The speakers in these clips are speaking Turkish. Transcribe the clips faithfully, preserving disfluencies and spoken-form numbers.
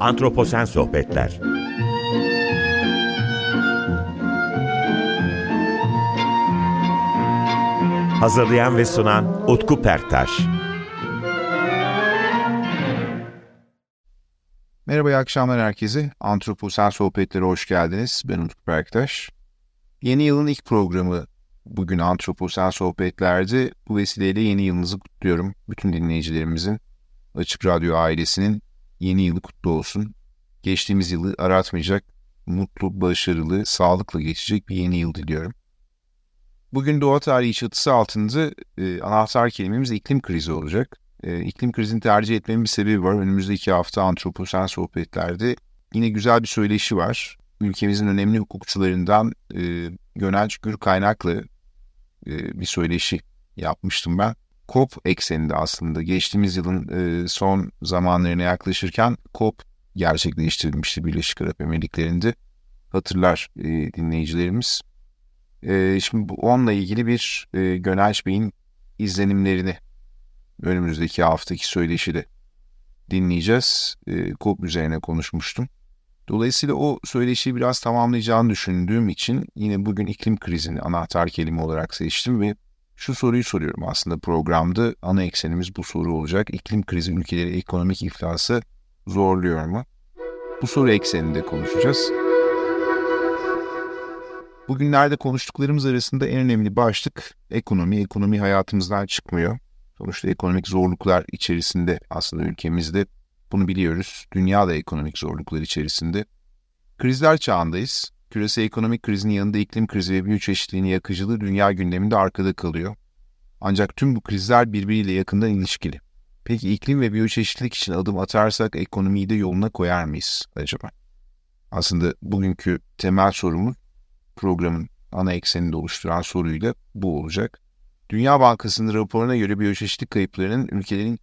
Antroposen Sohbetler. Hazırlayan ve sunan Utku Perktaş. Merhaba, iyi akşamlar herkese. Antroposen Sohbetler'e hoş geldiniz. Ben Utku Perktaş. Yeni yılın ilk programı bugün Antroposen Sohbetler'de. Bu vesileyle yeni yılınızı kutluyorum. Bütün dinleyicilerimizin, Açık Radyo ailesinin yeni yılı kutlu olsun. Geçtiğimiz yılı aratmayacak, mutlu, başarılı, sağlıklı geçecek bir yeni yıl diliyorum. Bugün doğa tarihi çatısı altında e, anahtar kelimemiz iklim krizi olacak. E, iklim krizini tercih etmemin bir sebebi var. Önümüzdeki hafta Antroposen Sohbetler'de yine güzel bir söyleşi var. Ülkemizin önemli hukukçularından e, Gönül Çügür kaynaklı e, bir söyleşi yapmıştım ben. C O P ekseninde aslında geçtiğimiz yılın e, son zamanlarına yaklaşırken C O P gerçekleştirilmişti Birleşik Arap Emirlikleri'nde. Hatırlar e, dinleyicilerimiz. E, şimdi onunla ilgili bir e, Gönül Bey'in izlenimlerini önümüzdeki haftaki söyleşide dinleyeceğiz. E, C O P üzerine konuşmuştum. Dolayısıyla o söyleşiyi biraz tamamlayacağını düşündüğüm için yine bugün iklim krizini anahtar kelime olarak seçtim ve şu soruyu soruyorum aslında programda. Ana eksenimiz bu soru olacak. İklim krizi ülkeleri ekonomik iflası zorluyor mu? Bu soru ekseninde konuşacağız. Bugünlerde konuştuklarımız arasında en önemli başlık ekonomi. Ekonomi hayatımızdan çıkmıyor. Sonuçta ekonomik zorluklar içerisinde aslında ülkemizde. Bunu biliyoruz. Dünya da ekonomik zorluklar içerisinde. Krizler çağındayız. Küresel ekonomik krizin yanında iklim krizi ve biyoçeşitliliğin yakıcılığı dünya gündeminde arkada kalıyor. Ancak tüm bu krizler birbiriyle yakından ilişkili. Peki iklim ve biyoçeşitlilik için adım atarsak ekonomiyi de yoluna koyar mıyız acaba? Aslında bugünkü temel sorumuz programın ana eksenini oluşturan soruyla bu olacak. Dünya Bankası'nın raporuna göre biyoçeşitlilik kayıplarının ülkelerin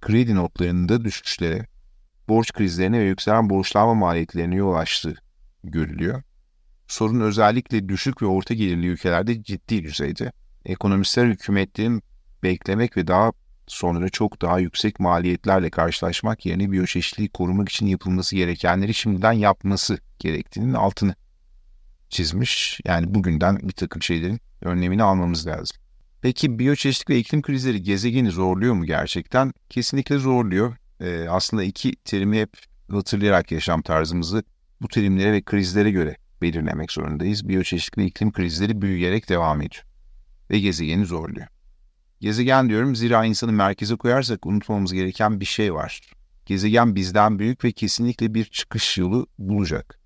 kredi notlarında düşüşlere, borç krizlerine ve yükselen borçlanma maliyetlerine yol açtığı görülüyor. Sorun özellikle düşük ve orta gelirli ülkelerde ciddi düzeyde. Ekonomistler hükümetlerin beklemek ve daha sonra çok daha yüksek maliyetlerle karşılaşmak yerine biyoçeşitliliği korumak için yapılması gerekenleri şimdiden yapması gerektiğinin altını çizmiş. Yani bugünden bir takım şeylerin önlemini almamız lazım. Peki biyoçeşitlilik ve iklim krizleri gezegeni zorluyor mu gerçekten? Kesinlikle zorluyor. Ee, aslında iki terimi hep hatırlayarak yaşam tarzımızı bu terimlere ve krizlere göre belirlemek zorundayız. Biyoçeşitlilik ve iklim krizleri büyüyerek devam ediyor ve gezegeni zorluyor. Gezegen diyorum zira insanı merkeze koyarsak unutmamamız gereken bir şey var. Gezegen bizden büyük ve kesinlikle bir çıkış yolu bulacak.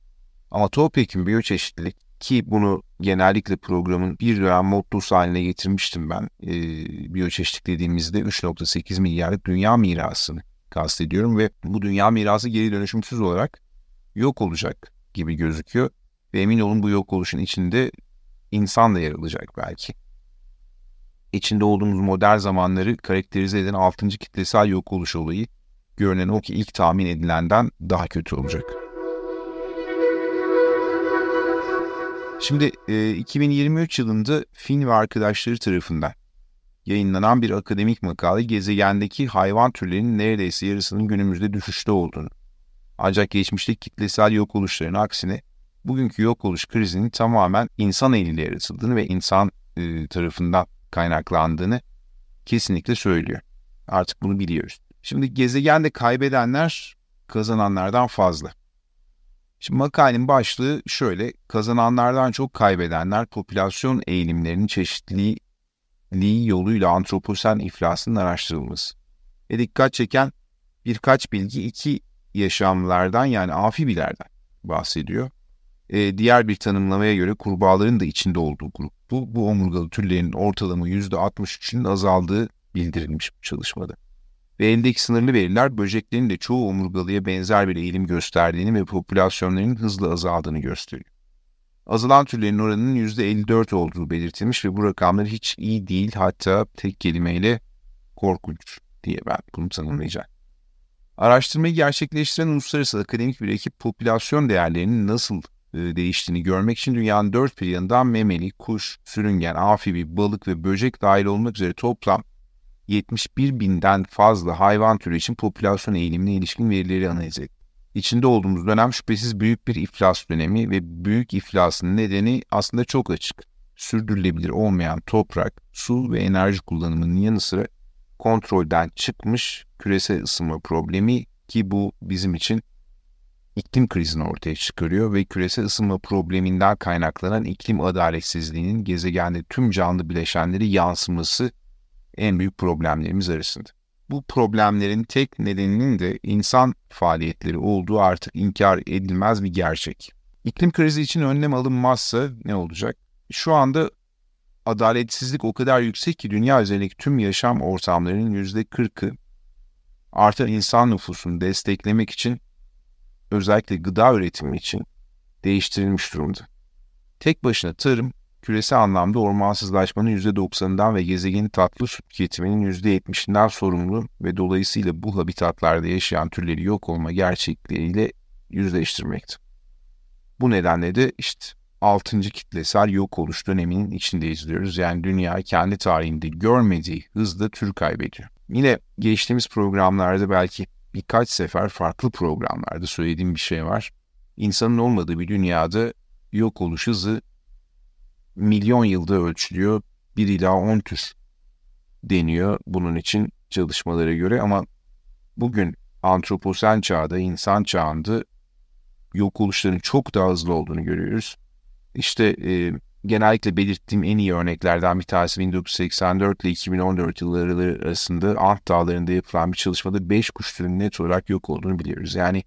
Ama topyekun biyoçeşitlilik, ki bunu genellikle programın bir dönem mottosu haline getirmiştim ben. E, biyoçeşitlik dediğimizde üç nokta sekiz milyarlık dünya mirasını kastediyorum ve bu dünya mirası geri dönüşümsüz olarak yok olacak gibi gözüküyor. Ve emin olun bu yok oluşun içinde insan da yer alacak belki. İçinde olduğumuz modern zamanları karakterize eden altıncı kitlesel yok oluş olayı görünen o ki ilk tahmin edilenden daha kötü olacak. Şimdi iki bin yirmi üç yılında Finn ve arkadaşları tarafından yayınlanan bir akademik makale gezegendeki hayvan türlerinin neredeyse yarısının günümüzde düşüşte olduğunu, ancak geçmişteki kitlesel yok oluşların aksine bugünkü yok oluş krizinin tamamen insan eliyle yaratıldığını ve insan tarafından kaynaklandığını kesinlikle söylüyor. Artık bunu biliyoruz. Şimdi gezegende kaybedenler kazananlardan fazla. Şimdi makalenin başlığı şöyle, kazananlardan çok kaybedenler popülasyon eğilimlerinin çeşitliliği yoluyla antroposen iflasının araştırılması. Ve dikkat çeken birkaç bilgi iki yaşamlardan yani afibilerden bahsediyor. Ee, diğer bir tanımlamaya göre kurbağaların da içinde olduğu grup bu. Bu omurgalı türlerin ortalama yüzde altmış üçünün azaldığı bildirilmiş bu çalışmada. Ve eldeki sınırlı veriler böceklerin de çoğu omurgalıya benzer bir eğilim gösterdiğini ve popülasyonlarının hızla azaldığını gösteriyor. Azalan türlerin oranının yüzde elli dört olduğu belirtilmiş ve bu rakamlar hiç iyi değil, hatta tek kelimeyle korkunç diye ben bunu tanımlayacağım. Araştırmayı gerçekleştiren uluslararası akademik bir ekip popülasyon değerlerinin nasıl değiştiğini görmek için dünyanın dört bir yanından memeli, kuş, sürüngen, amfibi, balık ve böcek dahil olmak üzere toplam yetmiş bir binden fazla hayvan türü için popülasyon eğilimine ilişkin verileri analiz etti. İçinde olduğumuz dönem şüphesiz büyük bir iflas dönemi ve büyük iflasın nedeni aslında çok açık. Sürdürülebilir olmayan toprak, su ve enerji kullanımının yanı sıra kontrolden çıkmış küresel ısınma problemi ki bu bizim için iklim krizini ortaya çıkarıyor ve küresel ısınma probleminden kaynaklanan iklim adaletsizliğinin gezegende tüm canlı bileşenleri yansıması en büyük problemlerimiz arasında. Bu problemlerin tek nedeninin de insan faaliyetleri olduğu artık inkar edilmez bir gerçek. İklim krizi için önlem alınmazsa ne olacak? Şu anda adaletsizlik o kadar yüksek ki dünya üzerindeki tüm yaşam ortamlarının yüzde kırkı artan insan nüfusunu desteklemek için özellikle gıda üretimi için değiştirilmiş durumda. Tek başına tarım, küresel anlamda ormansızlaşmanın yüzde doksanından ve gezegenin tatlı su tüketiminin yüzde yetmişinden sorumlu ve dolayısıyla bu habitatlarda yaşayan türleri yok olma gerçekleriyle yüzleştirmekte. Bu nedenle de işte altıncı kitlesel yok oluş döneminin içindeyiz diyoruz. Yani dünya kendi tarihinde görmediği hızda tür kaybediyor. Yine geçtiğimiz programlarda belki birkaç sefer farklı programlarda söylediğim bir şey var. İnsanın olmadığı bir dünyada yok oluş hızı milyon yılda ölçülüyor. bir ila on tür deniyor bunun için çalışmalara göre ama bugün antroposen çağda, insan çağında yok oluşların çok daha hızlı olduğunu görüyoruz. İşte e, genellikle belirttiğim en iyi örneklerden bir tanesi bin dokuz yüz seksen dört ile iki bin on dört yılları arasında Ant Dağları'nda yapılan bir çalışmada beş kuş türünün net olarak yok olduğunu biliyoruz. Yani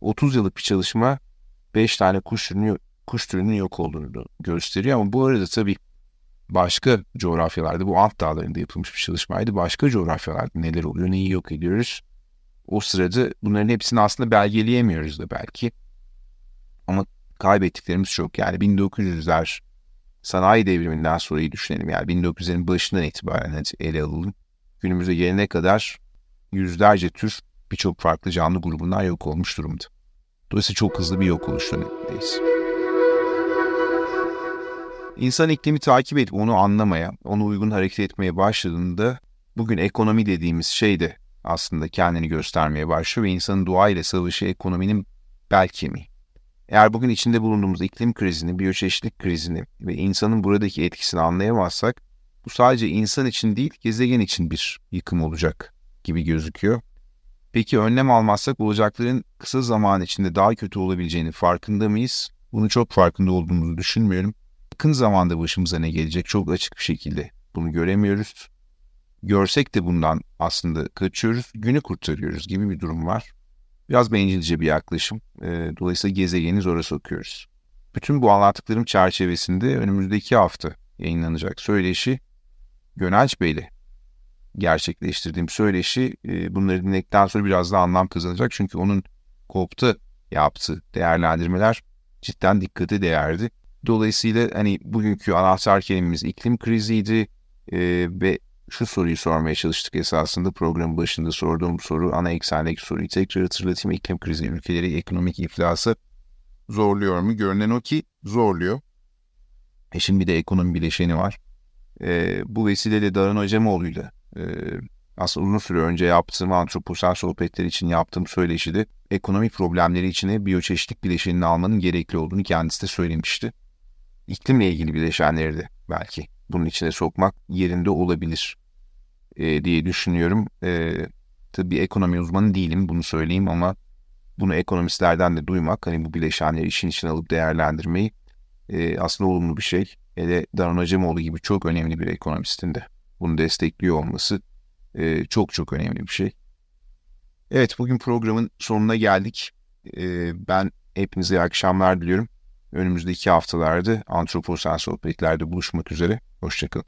otuz yıllık bir çalışma beş tane kuş türünü kuş türünün yok olduğunu gösteriyor ama bu arada tabii başka coğrafyalarda, bu Ant Dağları'nda yapılmış bir çalışmaydı, başka coğrafyalarda neler oluyor, neyi yok ediyoruz. O sırada bunların hepsini aslında belgeleyemiyoruz da belki ama kaybettiklerimiz çok. Yani bin dokuz yüzler sanayi devriminden sonrayı düşünelim, yani bin dokuz yüzlerin başından itibaren ele alalım, günümüze gelene kadar yüzlerce tür birçok farklı canlı grubundan yok olmuş durumda. Dolayısıyla çok hızlı bir yok oluş dönemindeyiz. İnsan iklimi takip edip onu anlamaya, ona uygun hareket etmeye başladığında bugün ekonomi dediğimiz şey de aslında kendini göstermeye başlıyor ve insanın doğayla savaşı ekonominin bel kemiği. Eğer bugün içinde bulunduğumuz iklim krizini, biyoçeşitlik krizini ve insanın buradaki etkisini anlayamazsak bu sadece insan için değil, gezegen için bir yıkım olacak gibi gözüküyor. Peki önlem almazsak olacakların kısa zaman içinde daha kötü olabileceğini farkında mıyız? Bunu çok farkında olduğumuzu düşünmüyorum. Yakın zamanda başımıza ne gelecek çok açık bir şekilde bunu göremiyoruz. Görsek de bundan aslında kaçıyoruz, günü kurtarıyoruz gibi bir durum var. Biraz bencilce bir yaklaşım. Dolayısıyla gezegeni zora sokuyoruz. Bütün bu anlattıklarım çerçevesinde önümüzdeki hafta yayınlanacak söyleşi, Gönenç Bey'le gerçekleştirdiğim söyleşi, bunları dinledikten sonra biraz daha anlam kazanacak. Çünkü onun C O P'ta yaptığı değerlendirmeler cidden dikkate değerdi. Dolayısıyla hani bugünkü anahtar kelimemiz iklim kriziydi ee, ve şu soruyu sormaya çalıştık esasında. Programın başında sorduğum soru, ana eksendeki soruyu tekrar hatırlatayım. İklim krizi ülkeleri ekonomik iflası zorluyor mu? Görünen o ki zorluyor. E şimdi bir de ekonomi bileşeni var. E, bu vesileyle Daron Acemoğlu'yla e, aslında uzun süre önce yaptığım antroposen sohbetler için yaptığım söyleşide ekonomik problemleri içine biyoçeşitlik bileşenini almanın gerekli olduğunu kendisi de söylemişti. İklimle ilgili bileşenleri de belki bunun içine sokmak yerinde olabilir e, diye düşünüyorum. E, tabii ekonomi uzmanı değilim, bunu söyleyeyim, ama bunu ekonomistlerden de duymak, hani bu bileşenleri işin içine alıp değerlendirmeyi e, aslında olumlu bir şey. Hele Daron Acemoğlu gibi çok önemli bir ekonomistin de bunu destekliyor olması e, çok çok önemli bir şey. Evet, bugün programın sonuna geldik. E, ben hepinize iyi akşamlar diliyorum. Önümüzdeki haftalarda Antroposen Sohbetler'de buluşmak üzere. Hoşçakalın.